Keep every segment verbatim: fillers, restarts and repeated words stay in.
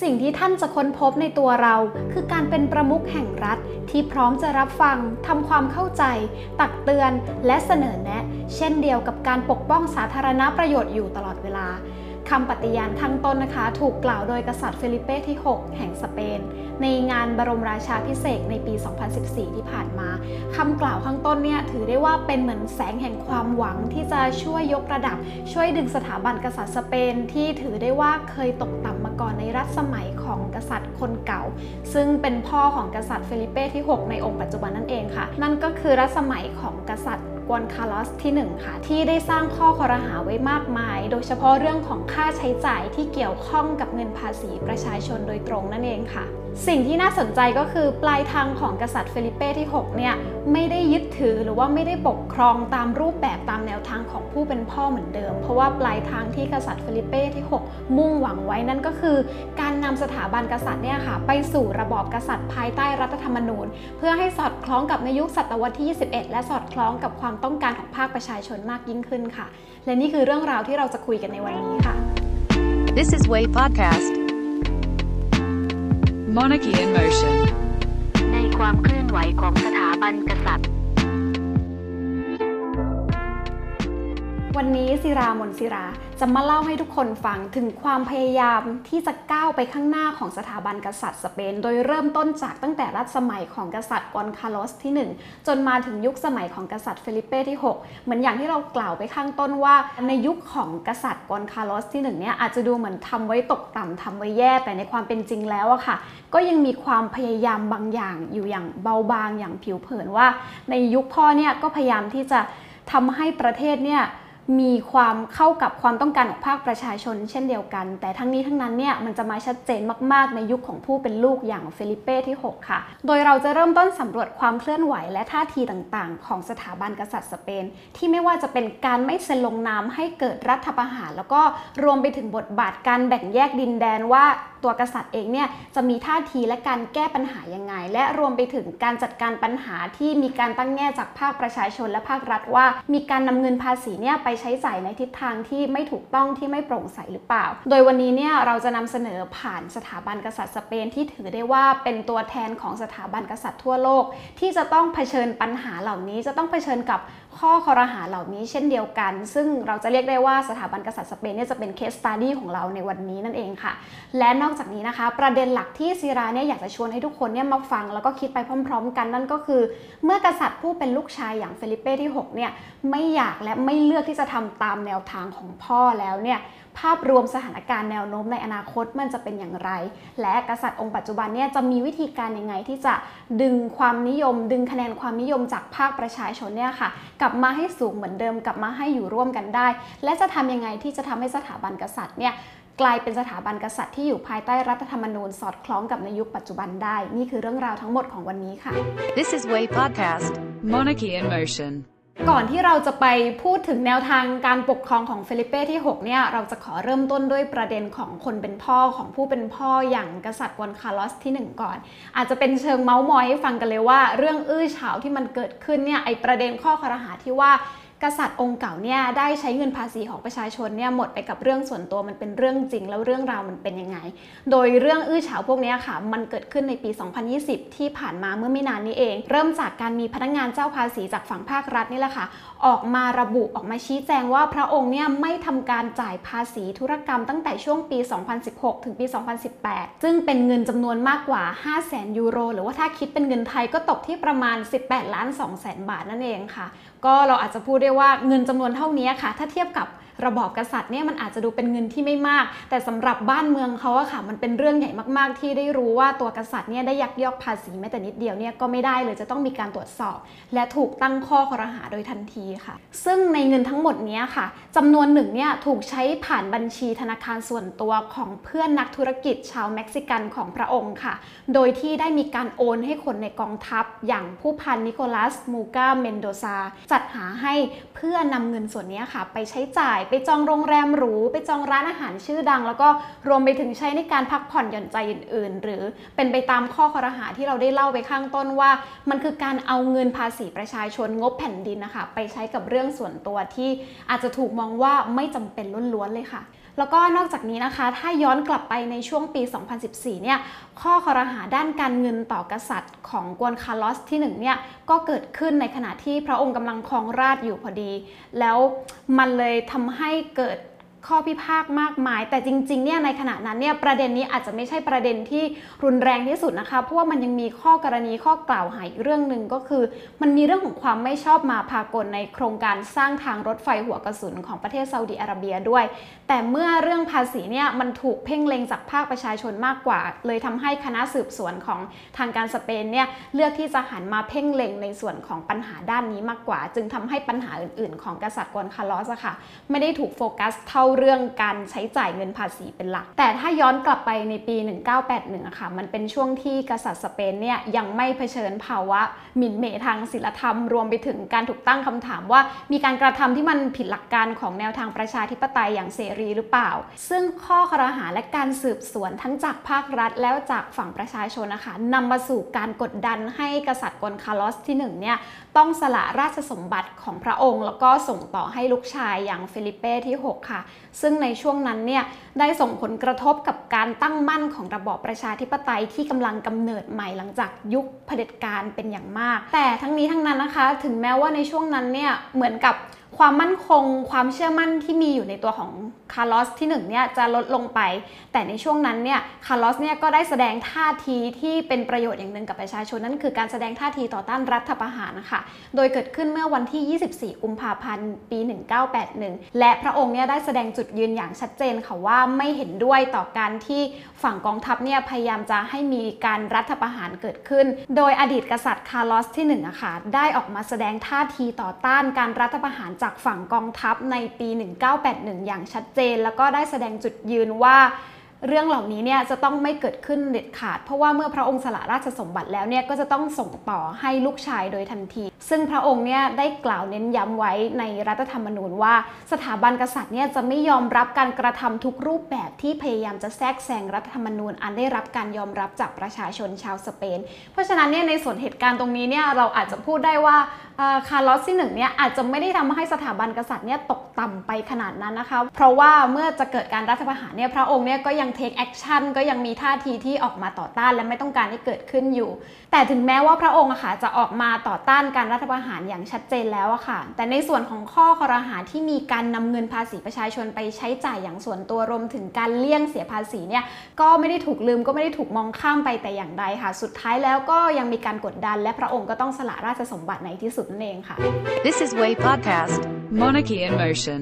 สิ่งที่ท่านจะค้นพบในตัวเราคือการเป็นประมุขแห่งรัฐที่พร้อมจะรับฟังทำความเข้าใจตักเตือนและเสนอแนะเช่นเดียวกับการปกป้องสาธารณประโยชน์อยู่ตลอดเวลาคำปฏิญาณทั้งต้นนะคะถูกกล่าวโดยกษัตริย์เฟลิเป้ที่หกแห่งสเปนในงานบรมราชาภิเษกในปีสองพันสิบสี่ที่ผ่านมาคำกล่าวข้างต้นเนี่ยถือได้ว่าเป็นเหมือนแสงแห่งความหวังที่จะช่วยยกระดับช่วยดึงสถาบันกษัตริย์สเปนที่ถือได้ว่าเคยตกต่ำมาก่อนในรัชสมัยของกษัตริย์คนเก่าซึ่งเป็นพ่อของกษัตริย์เฟลิเป้ที่หกในองค์ปัจจุบันนั่นเองค่ะนั่นก็คือรัชสมัยของกษัตริย์กวนคาร์ลอสที่หนึ่งค่ะที่ได้สร้างข้อคอรหาไว้มากมายโดยเฉพาะเรื่องของค่าใช้จ่ายที่เกี่ยวข้องกับเงินภาษีประชาชนโดยตรงนั่นเองค่ะสิ่งที่น่าสนใจก็คือปลายทางของกษัตริย์เฟลิเป้ที่หกเนี่ยไม่ได้ยึดถือหรือว่าไม่ได้ปกครองตามรูปแบบตามแนวทางของผู้เป็นพ่อเหมือนเดิมเพราะว่าปลายทางที่กษัตริย์เฟลิเป้ที่หกมุ่งหวังไว้นั่นก็คือการนำสถาบันกษัตริย์เนี่ยค่ะไปสู่ระบอบกษัตริย์ภายใต้รัฐธรรมนูญเพื่อให้สอดคล้องกับในยุคศตวรรษที่ยี่สิบเอ็ดและสอดคล้องกับความต้องการของภาคประชาชนมากยิ่งขึ้นค่ะและนี่คือเรื่องราวที่เราจะคุยกันในวันนี้ค่ะ This is Way Podcast Monarchy in Motion ในความเคลื่อนไหวของสถาบันกษัตริย์วันนี้ศิรามนศิราจะมาเล่าให้ทุกคนฟังถึงความพยายามที่จะก้าวไปข้างหน้าของสถาบันกษัตริย์สเปนโดยเริ่มต้นจากตั้งแต่รัชสมัยของกษัตริย์กอนคาร์ลอสที่หนึ่งจนมาถึงยุคสมัยของกษัตริย์เฟลิเป้ที่หกเหมือนอย่างที่เรากล่าวไปข้างต้นว่าในยุคของกษัตริย์กอนคาร์ลอสที่หนึ่งเนี่ยอาจจะดูเหมือนทำไว้ตกต่ำทำไว้แย่แต่ในความเป็นจริงแล้วอะค่ะก็ยังมีความพยายามบางอย่างอยู่อย่างเบาบางอย่างผิวเผินว่าในยุคพ่อเนี่ยก็พยายามที่จะทำให้ประเทศเนี่ยมีความเข้ากับความต้องการของภาคประชาชนเช่นเดียวกันแต่ทั้งนี้ทั้งนั้นเนี่ยมันจะมาชัดเจนมากๆในยุค ของผู้เป็นลูกอย่างเฟลิเป้ที่หกค่ะโดยเราจะเริ่มต้นสำรวจความเคลื่อนไหวและท่าทีต่างๆของสถาบันกษัตริย์สเปนที่ไม่ว่าจะเป็นการไม่เซ็นลงนามให้เกิดรัฐประหารแล้วก็รวมไปถึงบทบาทการแบ่งแยกดินแดนว่าตัวกษัตริย์เองเนี่ยจะมีท่าทีและการแก้ปัญหายังไงและรวมไปถึงการจัดการปัญหาที่มีการตั้งแง่จากภาคประชาชนและภาครัฐว่ามีการนำเงินภาษีเนี่ยไปใช้จ่ายในทิศทางที่ไม่ถูกต้องที่ไม่โปร่งใสหรือเปล่าโดยวันนี้เนี่ยเราจะนำเสนอผ่านสถาบันกษัตริย์สเปนที่ถือได้ว่าเป็นตัวแทนของสถาบันกษัตริย์ทั่วโลกที่จะต้องเผชิญปัญหาเหล่านี้จะต้องเผชิญกับข้อคอรหาเหล่านี้เช่นเดียวกันซึ่งเราจะเรียกได้ว่าสถาบันกษัตริย์สเปนเนี่ยจะเป็น case study ของเราในวันนี้นั่นเองค่ะและนอกจากนี้นะคะประเด็นหลักที่ศิราเนี่ยอยากจะชวนให้ทุกคนเนี่ยมาฟังแล้วก็คิดไปพร้อมๆกันนั่นก็คือเมื่อกษัตริย์ผู้เป็นลูกชายอย่างเฟลิเป้ที่หกเนี่ยไม่อยากและไม่เลือกที่จะทำตามแนวทางของพ่อแล้วเนี่ยภาพรวมสถานการณ์แนวโน้มในอนาคตมันจะเป็นอย่างไรและกษัตริย์องค์ปัจจุบันเนี่ยจะมีวิธีการยังไงที่จะดึงความนิยมดึงคะแนนความนิยมจากภาคประชาชนเนี่ยค่ะกลับมาให้สูงเหมือนเดิมกลับมาให้อยู่ร่วมกันได้และจะทำยังไงที่จะทำให้สถาบันกษัตริย์เนี่ยกลายเป็นสถาบันกษัตริย์ที่อยู่ภายใต้รัฐธรรมนูญสอดคล้องกับในยุคปัจจุบันได้นี่คือเรื่องราวทั้งหมดของวันนี้ค่ะ This is Way Podcast Monarchy in Motionก่อนที่เราจะไปพูดถึงแนวทางการปกครองของเฟลิเป้ที่หกเนี่ยเราจะขอเริ่มต้นด้วยประเด็นของคนเป็นพ่อของผู้เป็นพ่ออย่างกษัตริย์กวนคาร์ลอสที่หนึ่งก่อนอาจจะเป็นเชิงเมาส์มอยให้ฟังกันเลยว่าเรื่องอื้อฉาวที่มันเกิดขึ้นเนี่ยไอประเด็นข้อคอรหาที่ว่ากษัตริย์องค์เก่าเนี่ยได้ใช้เงินภาษีของประชาชนเนี่ยหมดไปกับเรื่องส่วนตัวมันเป็นเรื่องจริงแล้วเรื่องราวมันเป็นยังไงโดยเรื่องอื้อฉาวพวกนี้ค่ะมันเกิดขึ้นในปีสองพันยี่สิบที่ผ่านมาเมื่อไม่นานนี้เองเริ่มจากการมีพนักงานเจ้าภาษีจากฝั่งภาครัฐนี่แหละค่ะออกมาระบุออกมาชี้แจงว่าพระองค์เนี่ยไม่ทำการจ่ายภาษีธุรกรรมตั้งแต่ช่วงปีสองพันสิบหกถึงปีสองพันสิบแปดซึ่งเป็นเงินจำนวนมากกว่า ห้าแสน ยูโรหรือว่าถ้าคิดเป็นเงินไทยก็ตกที่ประมาณ สิบแปดล้านสองแสน บาทนั่นเองค่ะก็เราอาจจะพูดได้ว่าเงินจำนวนเท่านี้ค่ะถ้าเทียบกับระบอบกษัตริย์เนี่ยมันอาจจะดูเป็นเงินที่ไม่มากแต่สำหรับบ้านเมืองเขาอะค่ะมันเป็นเรื่องใหญ่มากๆที่ได้รู้ว่าตัวกษัตริย์เนี่ยได้ยักยอกภาษีแม้แต่นิดเดียวเนี่ยก็ไม่ได้เลยจะต้องมีการตรวจสอบและถูกตั้งข้อคอรหาโดยทันทีค่ะซึ่งในเงินทั้งหมดนี้ค่ะจำนวนหนึ่งเนี่ยถูกใช้ผ่านบัญชีธนาคารส่วนตัวของเพื่อนนักธุรกิจชาวเม็กซิกันของพระองค์ค่ะโดยที่ได้มีการโอนให้คนในกองทัพอย่างผู้พันนิโคลัสมูกาเมนโดซาจัดหาให้เพื่อนำเงินส่วนนี้ค่ะไปใช้จ่ายไปจองโรงแรมหรูไปจองร้านอาหารชื่อดังแล้วก็รวมไปถึงใช้ในการพักผ่อนหย่อนใจอื่นๆหรือเป็นไปตามข้อคอรหาที่เราได้เล่าไปข้างต้นว่ามันคือการเอาเงินภาษีประชาชนงบแผ่นดินนะคะไปใช้กับเรื่องส่วนตัวที่อาจจะถูกมองว่าไม่จำเป็นล้วนๆเลยค่ะ แล้วก็นอกจากนี้นะคะถ้าย้อนกลับไปในช่วงปีสองพันสิบสี่เนี่ยข้อคอรหาด้านการเงินต่อกษัตริย์ของกวนคาร์ลอสที่หนึ่งเนี่ยก็เกิดขึ้นในขณะที่พระองค์กำลังครองราชย์อยู่พอดีแล้วมันเลยทำให้เกิดข้อพิพาทมากมายแต่จริงๆเนี่ยในขณะนั้นเนี่ยประเด็นนี้อาจจะไม่ใช่ประเด็นที่รุนแรงที่สุดนะคะเพราะว่ามันยังมีข้อกรณีข้อกล่าวหาอีกเรื่องหนึ่งก็คือมันมีเรื่องของความไม่ชอบมาพากลในโครงการสร้างทางรถไฟหัวกระสุนของประเทศซาอุดิอาระเบียด้วยแต่เมื่อเรื่องภาษีเนี่ยมันถูกเพ่งเล็งจากภาคประชาชนมากกว่าเลยทำให้คณะสืบสวนของทางการสเปนเนี่ยเลือกที่จะหันมาเพ่งเล็งในส่วนของปัญหาด้านนี้มากกว่าจึงทำให้ปัญหาอื่นๆของกษัตริย์กวนคาร์ลอสค่ะไม่ได้ถูกโฟกัสเท่าเรื่องการใช้จ่ายเงินภาษีเป็นหลักแต่ถ้าย้อนกลับไปในปีหนึ่งพันเก้าร้อยแปดสิบเอ็ดอะค่ะมันเป็นช่วงที่กษัตริย์สเปนเนี่ยยังไม่เผชิญภาวะหมิ่นเหม่ทางศีลธรรมรวมไปถึงการถูกตั้งคำถามว่ามีการกระทำที่มันผิดหลักการของแนวทางประชาธิปไตยอย่างเสรีหรือเปล่าซึ่งข้อคอรหาและการสืบสวนทั้งจากภาครัฐแล้วจากฝั่งประชาชนนะคะนำมาสู่การกดดันให้กษัตริย์กวนคาร์ลอสที่หนึ่งเนี่ยต้องสละราชสมบัติของพระองค์แล้วก็ส่งต่อให้ลูกชายอย่างเฟลิเป้ที่หกค่ะซึ่งในช่วงนั้นเนี่ยได้ส่งผลกระทบกับการตั้งมั่นของระบอบประชาธิปไตยที่กำลังกำเนิดใหม่หลังจากยุคเผด็จการเป็นอย่างมากแต่ทั้งนี้ทั้งนั้นนะคะถึงแม้ว่าในช่วงนั้นเนี่ยเหมือนกับความมั่นคงความเชื่อมั่นที่มีอยู่ในตัวของคาร์ลอสที่หนึ่งเนี่ยจะลดลงไปแต่ในช่วงนั้นเนี่ยคาร์ลอสเนี่ยก็ได้แสดงท่าทีที่เป็นประโยชน์อย่างหนึ่งกับประชาชนนั่นคือการแสดงท่าทีต่อต้านรัฐประหารนะคะโดยเกิดขึ้นเมื่อวันที่ยี่สิบสี่กุมภาพันธ์ปีหนึ่งพันเก้าร้อยแปดสิบเอ็ดและพระองค์เนี่ยได้แสดงจุดยืนอย่างชัดเจนค่ะว่าไม่เห็นด้วยต่อการที่ฝั่งกองทัพเนี่ยพยายามจะให้มีการรัฐประหารเกิดขึ้นโดยอดีตกษัตริย์คาร์ลอสที่หนึ่งนะคะได้ออกมาแสดงท่าทีต่อต้านการรัฐประหารจากฝั่งกองทัพในปีหนึ่งพันเก้าร้อยแปดสิบเอ็ดอย่างชัดเจนแล้วก็ได้แสดงจุดยืนว่าเรื่องเหล่านี้เนี่ยจะต้องไม่เกิดขึ้นเด็ดขาดเพราะว่าเมื่อพระองค์สละราชสมบัติแล้วเนี่ยก็จะต้องส่งต่อให้ลูกชายโดยทันทีซึ่งพระองค์เนี่ยได้กล่าวเน้นย้ำไว้ในรัฐธรรมนูญว่าสถาบันกษัตริย์เนี่ยจะไม่ยอมรับการกระทำทุกรูปแบบที่พยายามจะแทรกแซงรัฐธรรมนูญอันได้รับการยอมรับจากประชาชนชาวสเปนเพราะฉะนั้นเนี่ยในส่วนเหตุการณ์ตรงนี้เนี่ยเราอาจจะพูดได้ว่าคาร์ลอสที่หนึ่งเนี่ยอาจจะไม่ได้ทำให้สถาบันกษัตริย์เนี่ยตกต่ำไปขนาดนั้นนะคะเพราะว่าเมื่อจะเกิดการรัฐประหารเนี่ยพระองค์เนี่ยก็ยังเทคแอคชั่นก็ยังมีท่าทีที่ออกมาต่อต้านและไม่ต้องการให้เกิดขึ้นอยู่แต่ถึงแม้ว่าพระองค์อะค่ะจะออกมาต่อต้านการรัฐประหารอย่างชัดเจนแล้วอะค่ะแต่ในส่วนของข้อคอรหาที่มีการนำเงินภาษีประชาชนไปใช้จ่ายอย่างส่วนตัวรวมถึงการเลี่ยงเสียภาษีเนี่ยก็ไม่ได้ถูกลืมก็ไม่ได้ถูกมองข้ามไปแต่อย่างใดค่ะสุดท้ายแล้วก็ยังมีการกดดันและพระองค์ก็ต้องสละราชสมบัติในที่สุดThis is Way Podcast Monarchy in Motion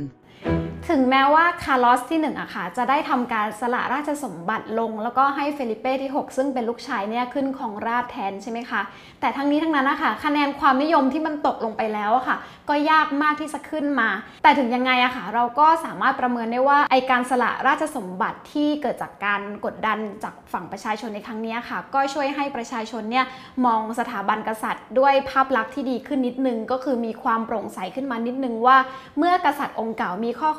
ถึงแม้ว่าคาร์ลอสที่หนึ่งอะค่ะจะได้ทำการสละราชสมบัติลงแล้วก็ให้เฟลิเป้ที่หกซึ่งเป็นลูกชายเนี่ยขึ้นครองราชย์แทนใช่ไหมคะแต่ทั้งนี้ทั้งนั้นนะคะคะแนนความนิยมที่มันตกลงไปแล้วอะค่ะก็ยากมากที่จะขึ้นมาแต่ถึงยังไงอะค่ะเราก็สามารถประเมินได้ว่าไอการสละราชสมบัติที่เกิดจากการกดดันจากฝั่งประชาชนในครั้งนี้ค่ะก็ช่วยให้ประชาชนเนี่ยมองสถาบันกษัตริย์ด้วยภาพลักษณ์ที่ดีขึ้นนิดนึงก็คือมีความโปร่งใสขึ้นมานิดนึงว่าเมื่อกษัตริย์องค์เก่ามีข้อ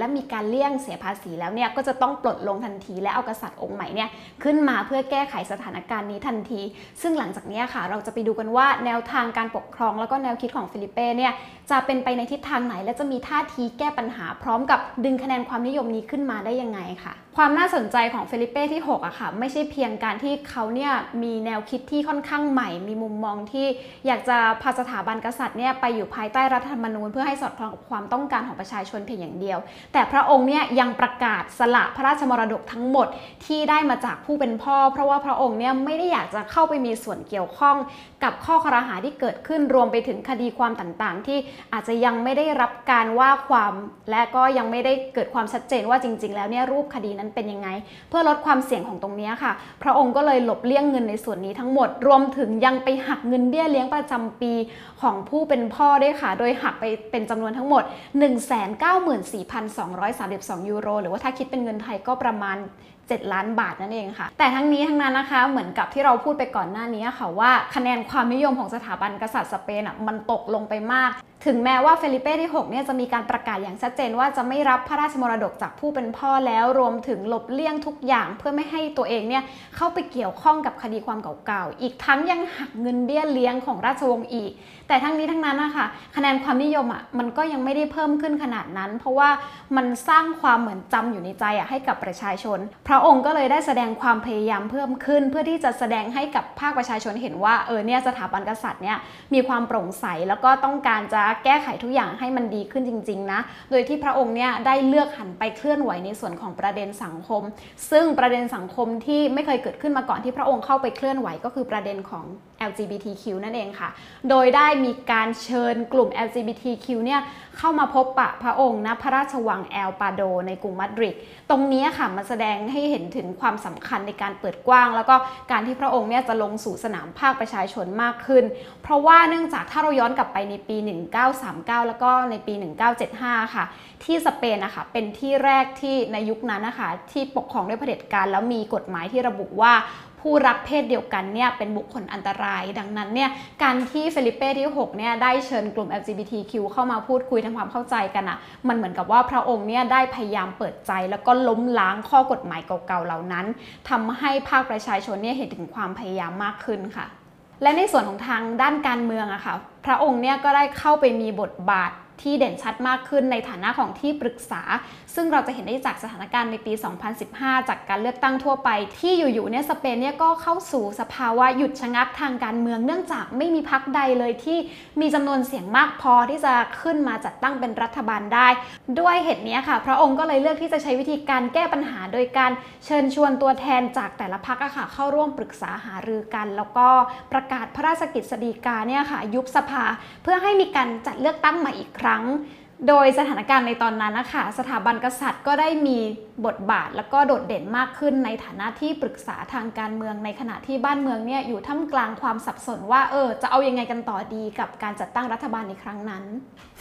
และมีการเลี่ยงเสียภาษีแล้วเนี่ยก็จะต้องปลดลงทันทีและเอากษัตริย์องค์ใหม่เนี่ยขึ้นมาเพื่อแก้ไขสถานการณ์นี้ทันทีซึ่งหลังจากนี้ค่ะเราจะไปดูกันว่าแนวทางการปกครองแล้วก็แนวคิดของเฟลิเป้เนี่ยจะเป็นไปในทิศทางไหนและจะมีท่าทีแก้ปัญหาพร้อมกับดึงคะแนนความนิยมนี้ขึ้นมาได้ยังไงค่ะความน่าสนใจของเฟลิเป้ที่หกอะค่ะไม่ใช่เพียงการที่เขาเนี่ยมีแนวคิดที่ค่อนข้างใหม่มีมุมมองที่อยากจะพาสถาบันกษัตริย์เนี่ยไปอยู่ภายใต้รัฐธรรมนูญเพื่อให้สอดคล้องกับความต้องการของประชาชนเพียงอย่างเดียวแต่พระองค์เนี่ยยังประกาศสละพระราชมรดกทั้งหมดที่ได้มาจากผู้เป็นพ่อเพราะว่าพระองค์เนี่ยไม่ได้อยากจะเข้าไปมีส่วนเกี่ยวข้องกับข้อคอรหาที่เกิดขึ้นรวมไปถึงคดีความต่างๆที่อาจจะยังไม่ได้รับการว่าความและก็ยังไม่ได้เกิดความชัดเจนว่าจริงๆแล้วเนี่ยรูปคดีนั้นเป็นยังไงเพื่อลดความเสี่ยงของตรงนี้ค่ะพระองค์ก็เลยหลบเลี่ยงเงินในส่วนนี้ทั้งหมดรวมถึงยังไปหักเงินเบี้ยเลี้ยงประจำปีของผู้เป็นพ่อด้วยค่ะโดยหักไปเป็นจำนวนทั้งหมด หนึ่งแสนเก้าหมื่นสี่พันสองร้อยสามสิบสอง ยูโรหรือว่าถ้าคิดเป็นเงินไทยก็ประมาณเจ็ดล้านบาทนั่นเองค่ะแต่ทั้งนี้ทั้งนั้นนะคะเหมือนกับที่เราพูดไปก่อนหน้านี้ค่ะว่าคะแนนความนิยมของสถาบันกษัตริย์สเปนมันตกลงไปมาก ถึงแม้ว่าเฟลิเป้ที่หกเนี่ยจะมีการประกาศอย่างชัดเจนว่าจะไม่รับพระราชมรดกจากผู้เป็นพ่อแล้วรวมถึงหลบเลี่ยงทุกอย่างเพื่อไม่ให้ตัวเองเนี่ยเข้าไปเกี่ยวข้องกับคดีความเก่าๆอีกทั้งยังหักเงินเบี้ยเลี้ยงของราชวงศ์อีกแต่ทั้งนี้ทั้งนั้นนะคะคะแนนความนิยมอ่ะมันก็ยังไม่ได้เพิ่มขึ้นขนาดนั้นเพราะว่ามันสร้างความเหมือนจำอยู่ในใจอ่ะให้กับประชาชนพระองค์ก็เลยได้แสดงความพยายามเพิ่มขึ้นเพื่อที่จะแสดงให้กับภาคประชาชนเห็นว่าเออเนี่ยสถาบันกษัตริย์เนี่ยมีความโปร่งใสแล้วก็ต้องการจะแก้ไขทุกอย่างให้มันดีขึ้นจริงๆนะโดยที่พระองค์เนี่ยได้เลือกหันไปเคลื่อนไหวในส่วนของประเด็นสังคมซึ่งประเด็นสังคมที่ไม่เคยเกิดขึ้นมาก่อนที่พระองค์เข้าไปเคลื่อนไหวก็คือประเด็นของ แอล จี บี ที คิว นั่นเองค่ะโดยได้มีการเชิญกลุ่ม แอล จี บี ที คิว เนี่ยเข้ามาพบปะพระองค์ณพระราชวังแอลปาโดในกรุงมาดริดตรงนี้ค่ะมันแสดงให้เห็นถึงความสำคัญในการเปิดกว้างแล้วก็การที่พระองค์เนี่ยจะลงสู่สนามภาคประชาชนมากขึ้นเพราะว่าเนื่องจากถ้าเราย้อนกลับไปในปีหนึ่งพันเก้าร้อยสามสิบเก้าแล้วก็ในปีหนึ่งพันเก้าร้อยเจ็ดสิบห้าค่ะที่สเปนนะคะเป็นที่แรกที่ในยุคนั้นนะคะที่ปกครองด้วยเผด็จการแล้วมีกฎหมายที่ระบุว่าผู้รักเพศเดียวกันเนี่ยเป็นบุคคลอันตรายดังนั้นเนี่ยการที่เฟลิเป้ที่หกเนี่ยได้เชิญกลุ่ม แอล จี บี ที คิว เข้ามาพูดคุยทำความเข้าใจกันอ่ะมันเหมือนกับว่าพระองค์เนี่ยได้พยายามเปิดใจแล้วก็ล้มล้างข้อกฎหมายเก่าๆเหล่านั้นทำให้ภาคประชาชนเนี่ยเห็นถึงความพยายามมากขึ้นค่ะและในส่วนของทางด้านการเมืองอะค่ะพระองค์เนี่ยก็ได้เข้าไปมีบทบาทที่เด่นชัดมากขึ้นในฐานะของที่ปรึกษาซึ่งเราจะเห็นได้จากสถานการณ์ในปีสองพันสิบห้าจากการเลือกตั้งทั่วไปที่อยู่ๆเนี่ยสเปนเนี่ยก็เข้าสู่สภาวะหยุดชะงักทางการเมืองเนื่องจากไม่มีพรรคใดเลยที่มีจำนวนเสียงมากพอที่จะขึ้นมาจัดตั้งเป็นรัฐบาลได้ด้วยเหตุนี้ค่ะพระองค์ก็เลยเลือกที่จะใช้วิธีการแก้ปัญหาโดยการเชิญชวนตัวแทนจากแต่ละพรรคค่ะเข้าร่วมปรึกษาหารือกันแล้วก็ประกาศพระราชกฤษฎีกาเนี่ยค่ะยุบสภาเพื่อให้มีการจัดเลือกตั้งใหม่อีกครั้งโดยสถานการณ์ในตอนนั้นนะคะสถาบันกษัตริย์ก็ได้มีบทบาทแล้วก็โดดเด่นมากขึ้นในฐานะที่ปรึกษาทางการเมืองในขณะที่บ้านเมืองเนี่ยอยู่ท่ามกลางความสับสนว่าเออจะเอายังไงกันต่อดีกับการจัดตั้งรัฐบาลในครั้งนั้น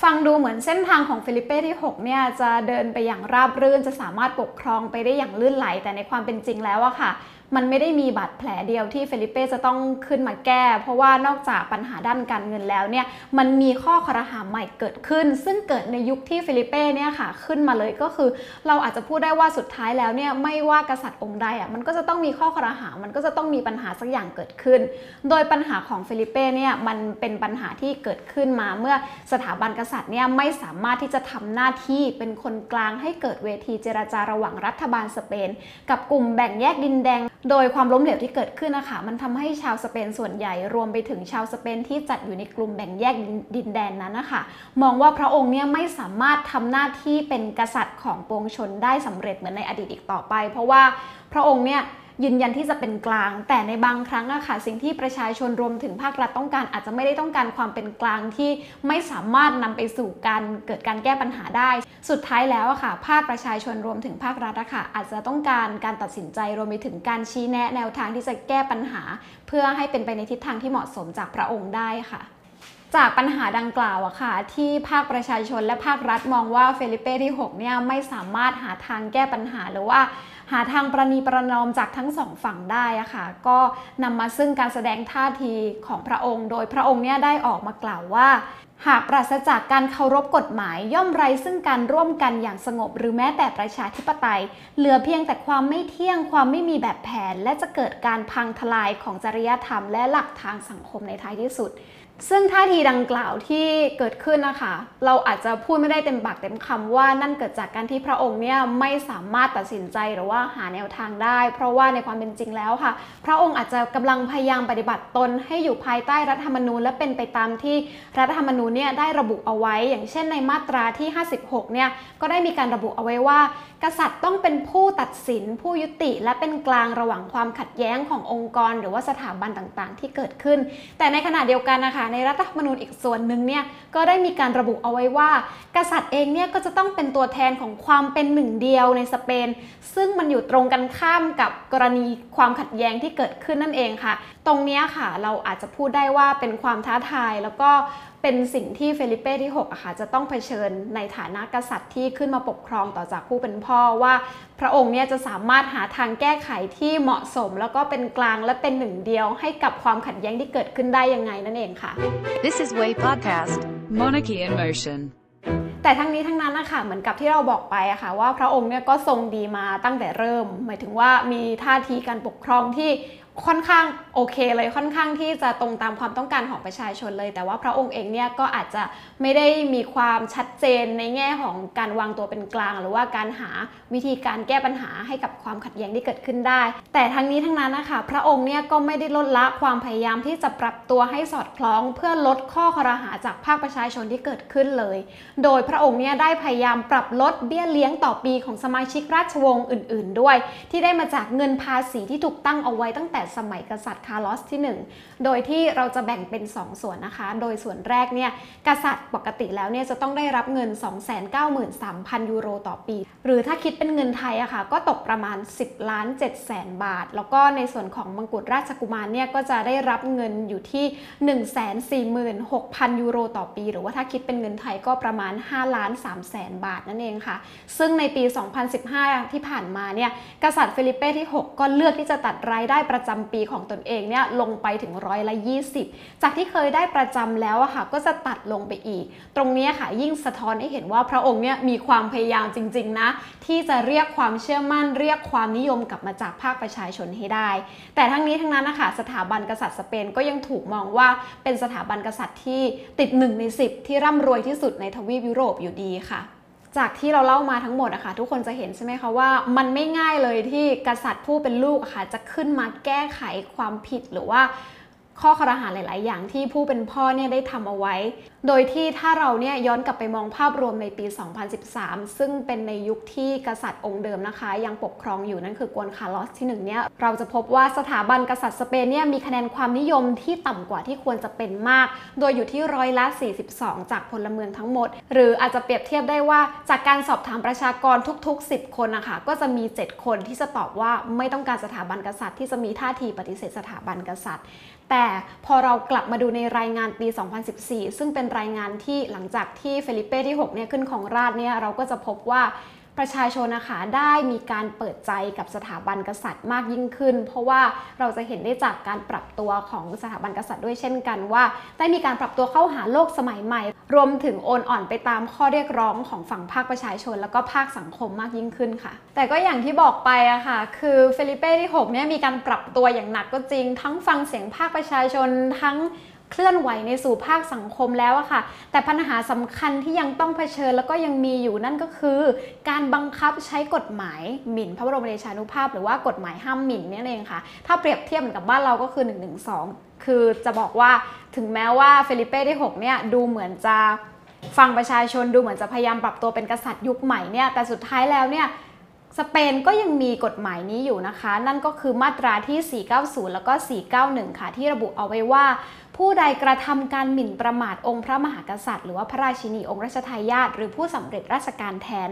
ฟังดูเหมือนเส้นทางของเฟลิเป้ที่หกเนี่ยจะเดินไปอย่างราบรื่นจะสามารถปกครองไปได้อย่างลื่นไหลแต่ในความเป็นจริงแล้วอะค่ะมันไม่ได้มีบาดแผลเดียวที่เฟลิเป้จะต้องขึ้นมาแก้เพราะว่านอกจากปัญหาด้านการเงินแล้วเนี่ยมันมีข้อครหาใหม่เกิดขึ้นซึ่งเกิดในยุคที่เฟลิเป้เนี่ยค่ะขึ้นมาเลยก็คือเราอาจจะพูดได้ว่าสุดท้ายแล้วเนี่ยไม่ว่ากษัตริย์องค์ใดอ่ะมันก็จะต้องมีข้อครหามันก็จะต้องมีปัญหาสักอย่างเกิดขึ้นโดยปัญหาของเฟลิเป้เนี่ยมันเป็นปัญหาที่เกิดขึ้นมาเมื่อสถาบันกษัตริย์เนี่ยไม่สามารถที่จะทำหน้าที่เป็นคนกลางให้เกิดเวทีเจรจาระหว่างรัฐบาลสเปนกับกลุ่มแบ่งแยกดินแดงโดยความล้มเหลวที่เกิดขึ้นนะคะมันทำให้ชาวสเปนส่วนใหญ่รวมไปถึงชาวสเปนที่จัดอยู่ในกลุ่มแบ่งแยกดินแดนนั้นนะคะมองว่าพระองค์เนี่ยไม่สามารถทำหน้าที่เป็นกษัตริย์ของปวงชนได้สำเร็จเหมือนในอดีตอีกต่อไปเพราะว่าพระองค์เนี่ยยืนยันที่จะเป็นกลางแต่ในบางครั้งอะค่ะสิ่งที่ประชาชนรวมถึงภาครัฐต้องการอาจจะไม่ได้ต้องการความเป็นกลางที่ไม่สามารถนำไปสู่การเกิดการแก้ปัญหาได้สุดท้ายแล้วอะค่ะภาคประชาชนรวมถึงภาครัฐอะค่ะอาจจะต้องการการตัดสินใจรวมไปถึงการชี้แนะแนวทางที่จะแก้ปัญหาเพื่อให้เป็นไปในทิศทางที่เหมาะสมจากพระองค์ได้ค่ะจากปัญหาดังกล่าวอะค่ะที่ภาคประชาชนและภาครัฐมองว่าเฟลิเป้ที่หกเนี่ยไม่สามารถหาทางแก้ปัญหาหรือว่าหาทางประนีประนอมจากทั้งสองฝั่งได้อะค่ะก็นำมาซึ่งการแสดงท่าทีของพระองค์โดยพระองค์เนี่ยได้ออกมากล่าวว่าหากปราศจากการเคารพกฎหมายย่อมไร้ซึ่งการร่วมกันอย่างสงบหรือแม้แต่ประชาธิปไตยเหลือเพียงแต่ความไม่เที่ยงความไม่มีแบบแผนและจะเกิดการพังทลายของจริยธรรมและหลักทางสังคมในท้ายที่สุดซึ่งท่าทีดังกล่าวที่เกิดขึ้นนะคะเราอาจจะพูดไม่ได้เต็มปากเต็มคำว่านั่นเกิดจากการที่พระองค์เนี่ยไม่สามารถตัดสินใจหรือว่าหาแนวทางได้เพราะว่าในความเป็นจริงแล้วค่ะพระองค์อาจจะกำลังพยายามปฏิบัติตนให้อยู่ภายใต้รัฐธรรมนูญและเป็นไปตามที่รัฐธรรมนูญเนี่ยได้ระบุเอาไว้อย่างเช่นในมาตราที่ห้าสิบหกเนี่ยก็ได้มีการระบุเอาไว้ว่ากษัตริย์ต้องเป็นผู้ตัดสินผู้ยุติและเป็นกลางระหว่างความขัดแย้งขององค์กรหรือว่าสถาบันต่างๆที่เกิดขึ้นแต่ในขณะเดียวกันนะคะในรัฐธรรมนูญอีกส่วนหนึ่งเนี่ยก็ได้มีการระบุเอาไว้ว่ากษัตริย์เองเนี่ยก็จะต้องเป็นตัวแทนของความเป็นหนึ่งเดียวในสเปนซึ่งมันอยู่ตรงกันข้ามกับกรณีความขัดแย้งที่เกิดขึ้นนั่นเองค่ะตรงนี้ค่ะเราอาจจะพูดได้ว่าเป็นความท้าทายแล้วก็เป็นสิ่งที่เฟลิเป้ที่หกอะค่ะจะต้องเผชิญในฐานะกษัตริย์ที่ขึ้นมาปกครองต่อจากผู้เป็นพ่อว่าพระองค์เนี่ยจะสามารถหาทางแก้ไขที่เหมาะสมแล้วก็เป็นกลางและเป็นหนึ่งเดียวให้กับความขัดแย้งที่เกิดขึ้นได้ยังไงนั่นเองค่ะ This is Way Podcast Monarchy in motion แต่ทั้งนี้ทั้งนั้นนะคะเหมือนกับที่เราบอกไปอะค่ะว่าพระองค์เนี่ยก็ทรงดีมาตั้งแต่เริ่มหมายถึงว่ามีท่าทีการปกครองที่ค่อนข้างโอเคเลยค่อนข้างที่จะตรงตามความต้องการของประชาชนเลยแต่ว่าพระองค์เองเนี่ยก็อาจจะไม่ได้มีความชัดเจนในแง่ของการวางตัวเป็นกลางหรือว่าการหาวิธีการแก้ปัญหาให้กับความขัดแย้งที่เกิดขึ้นได้แต่ทั้งนี้ทั้งนั้นนะคะพระองค์เนี่ยก็ไม่ได้ลดละความพยายามที่จะปรับตัวให้สอดคล้องเพื่อลดข้อครหาจากภาคประชาชนที่เกิดขึ้นเลยโดยพระองค์เนี่ยได้พยายามปรับลดเบี้ยเลี้ยงต่อปีของสมาชิกราชวงศ์อื่นๆด้วยที่ได้มาจากเงินภาษีที่ถูกตั้งเอาไว้ตั้งแต่สมัยกษัตริย์คาร์ลอสที่หนึ่งโดยที่เราจะแบ่งเป็นสองส่วนนะคะโดยส่วนแรกเนี่ยกษัตริย์ปกติแล้วเนี่ยจะต้องได้รับเงิน สองแสนเก้าหมื่นสามพัน ยูโรต่อปีหรือถ้าคิดเป็นเงินไทยอะค่ะก็ตกประมาณ สิบล้านเจ็ดแสน บาทแล้วก็ในส่วนของมกุฎราชกุมารเนี่ยก็จะได้รับเงินอยู่ที่ หนึ่งแสนสี่หมื่นหกพัน ยูโรต่อปีหรือว่าถ้าคิดเป็นเงินไทยก็ประมาณ ห้าล้านสามแสน บาทนั่นเองค่ะซึ่งในปีสองพันสิบห้าที่ผ่านมาเนี่ยกษัตริย์เฟลิเป้ที่หกก็เลือกที่จะตัดรายได้ประจำปีของตนเองเนี่ยลงไปถึงร้อยละยี่สิบจากที่เคยได้ประจำแล้วอะค่ะก็จะตัดลงไปอีกตรงนี้ค่ะยิ่งสะท้อนให้เห็นว่าพระองค์เนี่ยมีความพยายามจริงๆนะที่จะเรียกความเชื่อมั่นเรียกความนิยมกลับมาจากภาคประชาชนให้ได้แต่ทั้งนี้ทั้งนั้นนะคะสถาบันกษัตริย์สเปนก็ยังถูกมองว่าเป็นสถาบันกษัตริย์ที่ติดหนึ่งในสิบที่ร่ำรวยที่สุดในทวีปยุโรปอยู่ดีค่ะจากที่เราเล่ามาทั้งหมดนะคะทุกคนจะเห็นใช่ไหมคะว่ามันไม่ง่ายเลยที่กษัตริย์ผู้เป็นลูกค่ะจะขึ้นมาแก้ไขความผิดหรือว่าข้อครหาหลายๆอย่างที่ผู้เป็นพ่อเนี่ยได้ทำเอาไว้โดยที่ถ้าเราเนี่ยย้อนกลับไปมองภาพรวมในปีสองพันสิบสามซึ่งเป็นในยุคที่กษัตริย์องค์เดิมนะคะยังปกครองอยู่นั่นคือกวนคาร์ลอสที่หนึ่งเนี่ยเราจะพบว่าสถาบันกษัตริย์สเปนเนี่ยมีคะแนนความนิยมที่ต่ำกว่าที่ควรจะเป็นมากโดยอยู่ที่ร้อยละสี่สิบสองจากพลเมืองทั้งหมดหรืออาจจะเปรียบเทียบได้ว่าจากการสอบถามประชากรทุกๆสิบคนนะคะก็จะมีเจ็ดคนที่จะตอบว่าไม่ต้องการสถาบันกษัตริย์ที่จะมีท่าทีปฏิเสธสถาบันกษัตริย์แต่พอเรากลับมาดูในรายงานปีสองพันสิบสี่ซึ่งเป็นรายงานที่หลังจากที่เฟลิเป้ที่หกเนี่ยขึ้นครองราชย์เนี่ยเราก็จะพบว่าประชาชนนะคะได้มีการเปิดใจกับสถาบันกษัตริย์มากยิ่งขึ้นเพราะว่าเราจะเห็นได้จากการปรับตัวของสถาบันกษัตริย์ด้วยเช่นกันว่าได้มีการปรับตัวเข้าหาโลกสมัยใหม่รวมถึงโอนอ่อนไปตามข้อเรียกร้องของฝั่งภาคประชาชนแล้วก็ภาคสังคมมากยิ่งขึ้นค่ะแต่ก็อย่างที่บอกไปอะค่ะคือเฟลิเป้ที่หกเนี่ยมีการปรับตัวอย่างหนักก็จริงทั้งฟังเสียงภาคประชาชนทั้งเคลื่อนไหวในสู่ภาคสังคมแล้วอะค่ะแต่ปัญหาสำคัญที่ยังต้องเผชิญแล้วก็ยังมีอยู่นั่นก็คือการบังคับใช้กฎหมายหมิ่นพระบรมเดชานุภาพหรือว่ากฎหมายห้ามหมิ่นนี่เองค่ะถ้าเปรียบเทียบเหมือนกับบ้านเราก็คือหนึ่งหนึ่งสองคือจะบอกว่าถึงแม้ว่าเฟลิเป้ที่หกเนี่ยดูเหมือนจะฟังประชาชนดูเหมือนจะพยายามปรับตัวเป็นกษัตริย์ยุคใหม่เนี่ยแต่สุดท้ายแล้วเนี่ยสเปนก็ยังมีกฎหมายนี้อยู่นะคะนั่นก็คือมาตราที่สี่เก้าศูนย์แล้วก็สี่เก้าหนึ่งค่ะที่ระบุเอาไว้ว่าผู้ใดกระทำการหมิ่นประมาทองค์พระมหากษัตริย์หรือว่าพระราชินีองค์รัชทายาทหรือผู้สำเร็จราชการแทน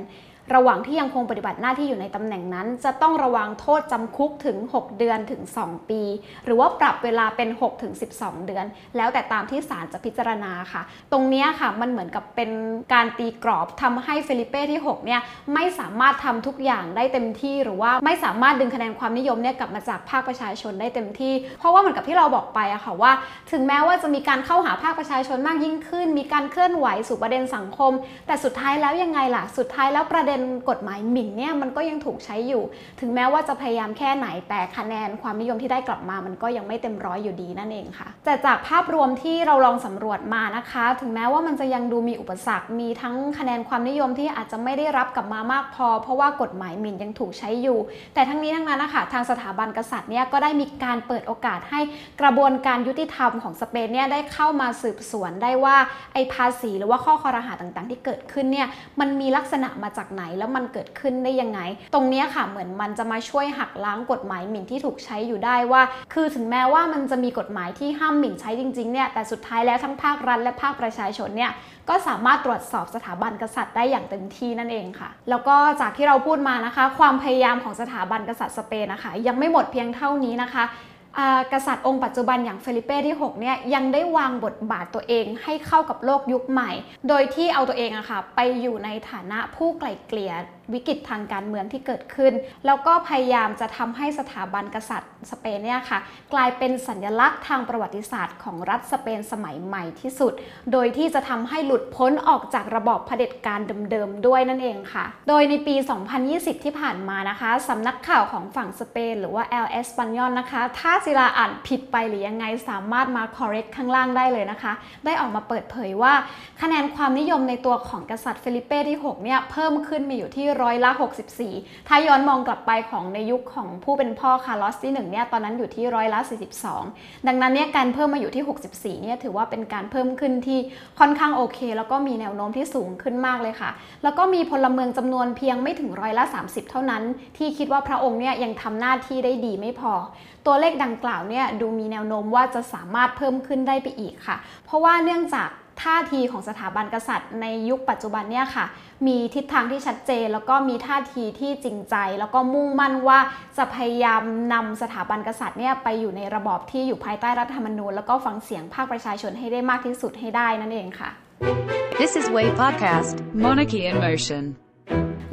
ระหว่างที่ยังคงปฏิบัติหน้าที่อยู่ในตำแหน่งนั้นจะต้องระวังโทษจำคุกถึงหกเดือนถึงสองปีหรือว่าปรับเวลาเป็นหกถึงสิบสองเดือนแล้วแต่ตามที่ศาลจะพิจารณาค่ะตรงนี้ค่ะมันเหมือนกับเป็นการตีกรอบทำให้เฟลิเป้ที่หกเนี่ยไม่สามารถทำทุกอย่างได้เต็มที่หรือว่าไม่สามารถดึงคะแนนความนิยมเนี่ยกลับมาจากภาคประชาชนได้เต็มที่เพราะว่าเหมือนกับที่เราบอกไปอะค่ะว่าถึงแม้ว่าจะมีการเข้าหาภาคประชาชนมากยิ่งขึ้นมีการเคลื่อนไหวสู่ประเด็นสังคมแต่สุดท้ายแล้วยังไงล่ะสุดท้ายแล้วประเด็นกฎหมายหมิ่นเนี่ยมันก็ยังถูกใช้อยู่ถึงแม้ว่าจะพยายามแค่ไหนแต่คะแนนความนิยมที่ได้กลับมามันก็ยังไม่เต็มร้อยอยู่ดีนั่นเองค่ะแต่จากภาพรวมที่เราลองสำรวจมานะคะถึงแม้ว่ามันจะยังดูมีอุปสรรคมีทั้งคะแนนความนิยมที่อาจจะไม่ได้รับกลับมามากพอเพราะว่ากฎหมายหมิ่นยังถูกใช้อยู่แต่ทั้งนี้ทั้งนั้นนะคะทางสถาบันกษัตริย์เนี่ยก็ได้มีการเปิดโอกาสให้กระบวนการยุติธรรมของสเปนเนี่ยได้เข้ามาสืบสวนได้ว่าไอ้ภาษีหรือว่าข้อครหาต่างๆที่เกิดขึ้นเนี่ยมันมีลักษณะมาจากไหนแล้วมันเกิดขึ้นได้ยังไงตรงนี้ค่ะเหมือนมันจะมาช่วยหักล้างกฎหมายหมิ่นที่ถูกใช้อยู่ได้ว่าคือถึงแม้ว่ามันจะมีกฎหมายที่ห้ามหมิ่นใช้จริงๆเนี่ยแต่สุดท้ายแล้วทั้งภาครัฐและภาคประชาชนเนี่ยก็สามารถตรวจสอบสถาบันกษัตริย์ได้อย่างเต็มที่นั่นเองค่ะแล้วก็จากที่เราพูดมานะคะความพยายามของสถาบันกษัตริย์สเปนนะคะยังไม่หมดเพียงเท่านี้นะคะกษัตริย์องค์ปัจจุบันอย่างเฟลิเป้ที่หกเนี่ยยังได้วางบทบาทตัวเองให้เข้ากับโลกยุคใหม่โดยที่เอาตัวเองอะค่ะไปอยู่ในฐานะผู้ไกล่เกลี่ย วิกฤตทางการเมืองที่เกิดขึ้นแล้วก็พยายามจะทำให้สถาบันกษัตริย์สเปนเนี่ยค่ะกลายเป็นสัญลักษณ์ทางประวัติศาสตร์ของรัฐสเปนสมัยใหม่ที่สุดโดยที่จะทำให้หลุดพ้นออกจากระบอบเผด็จการเดิมๆด้วยนั่นเองค่ะโดยในปีสองพันยี่สิบที่ผ่านมานะคะสำนักข่าวของฝั่งสเปนหรือว่า El Español นะคะถ้าศิลาอ่านผิดไปหรือยังไงสามารถมา correct ข้างล่างได้เลยนะคะได้ออกมาเปิดเผยว่าคะแนนความนิยมในตัวของกษัตริย์เฟลิเป้ที่หกเนี่ยเพิ่มขึ้นมาอยู่ที่ร้อยละหกสิบสี่ถ้าย้อนมองกลับไปของในยุคของผู้เป็นพ่อคาร์ลอสที่หนึ่งเนี่ยตอนนั้นอยู่ที่ร้อยละสี่สิบสองดังนั้นเนี่ยการเพิ่มมาอยู่ที่หกสิบสี่เนี่ยถือว่าเป็นการเพิ่มขึ้นที่ค่อนข้างโอเคแล้วก็มีแนวโน้มที่สูงขึ้นมากเลยค่ะแล้วก็มีพลเมืองจำนวนเพียงไม่ถึงร้อยละสามสิบเท่านั้นที่คิดว่าพระองค์เนี่ยยังทำหน้าที่ได้ดีไม่พอตัวเลขดังกล่าวเนี่ยดูมีแนวโน้มว่าจะสามารถเพิ่มขึ้นได้ไปอีกค่ะเพราะว่าเนื่องจากท่าทีของสถาบันกษัตริย์ในยุคปัจจุบันเนี่ยค่ะมีทิศทางที่ชัดเจนแล้วก็มีท่าทีที่จริงใจแล้วก็มุ่งมั่นว่าจะพยายามนำสถาบันกษัตริย์เนี่ยไปอยู่ในระบอบที่อยู่ภายใต้รัฐธรรมนูญแล้วก็ฟังเสียงภาคประชาชนให้ได้มากที่สุดให้ได้นั่นเองค่ะ This is Way Podcast Monarchy in Motion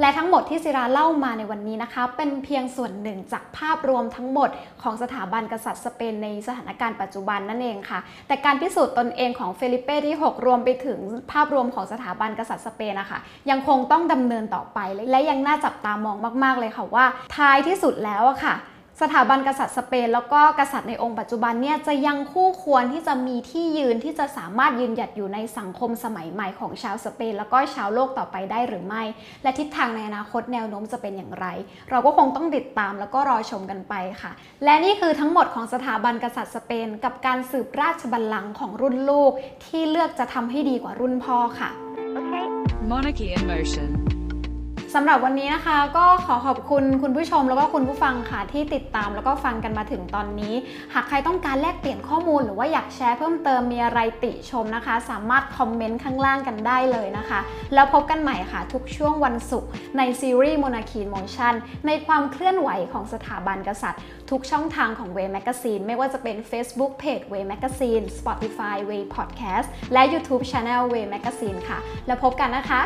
และทั้งหมดที่ศิราเล่ามาในวันนี้นะคะเป็นเพียงส่วนหนึ่งจากภาพรวมทั้งหมดของสถาบันกษัตริย์สเปนในสถานการณ์ปัจจุบันนั่นเองค่ะแต่การพิสูจน์ตนเองของเฟลิเป้ที่หกรวมไปถึงภาพรวมของสถาบันกษัตริย์สเปนนะคะยังคงต้องดำเนินต่อไปและยังน่าจับตามองมากๆเลยค่ะว่าท้ายที่สุดแล้วอะค่ะสถาบันกษัตริย์สเปนแล้วก็กษัตริย์ในองค์ปัจจุบันเนี่ยจะยังคู่ควรที่จะมีที่ยืนที่จะสามารถยืนหยัดอยู่ในสังคมสมัยใหม่ของชาวสเปนแล้วก็ชาวโลกต่อไปได้หรือไม่และทิศทางในอนาคตแนวโน้มจะเป็นอย่างไรเราก็คงต้องติดตามแล้วก็รอชมกันไปค่ะและนี่คือทั้งหมดของสถาบันกษัตริย์สเปนกับการสืบราชบัลลังก์ของรุ่นลูกที่เลือกจะทำให้ดีกว่ารุ่นพ่อค่ะ okay. Monarchy in Motionสำหรับวันนี้นะคะก็ขอขอบคุณคุณผู้ชมแล้วก็คุณผู้ฟังค่ะที่ติดตามแล้วก็ฟังกันมาถึงตอนนี้หากใครต้องการแลกเปลี่ยนข้อมูลหรือว่าอยากแชร์เพิ่มเติมมีอะไรติชมนะคะสามารถคอมเมนต์ข้างล่างกันได้เลยนะคะแล้วพบกันใหม่ค่ะทุกช่วงวันศุกร์ในซีรีส์ Monarchy in Motion ในความเคลื่อนไหวของสถาบันกษัตริย์ทุกช่องทางของ Way Magazine ไม่ว่าจะเป็น Facebook Page Way Magazine Spotify Way Podcast และ YouTube Channel Way Magazine ค่ะแล้วพบกันนะคะ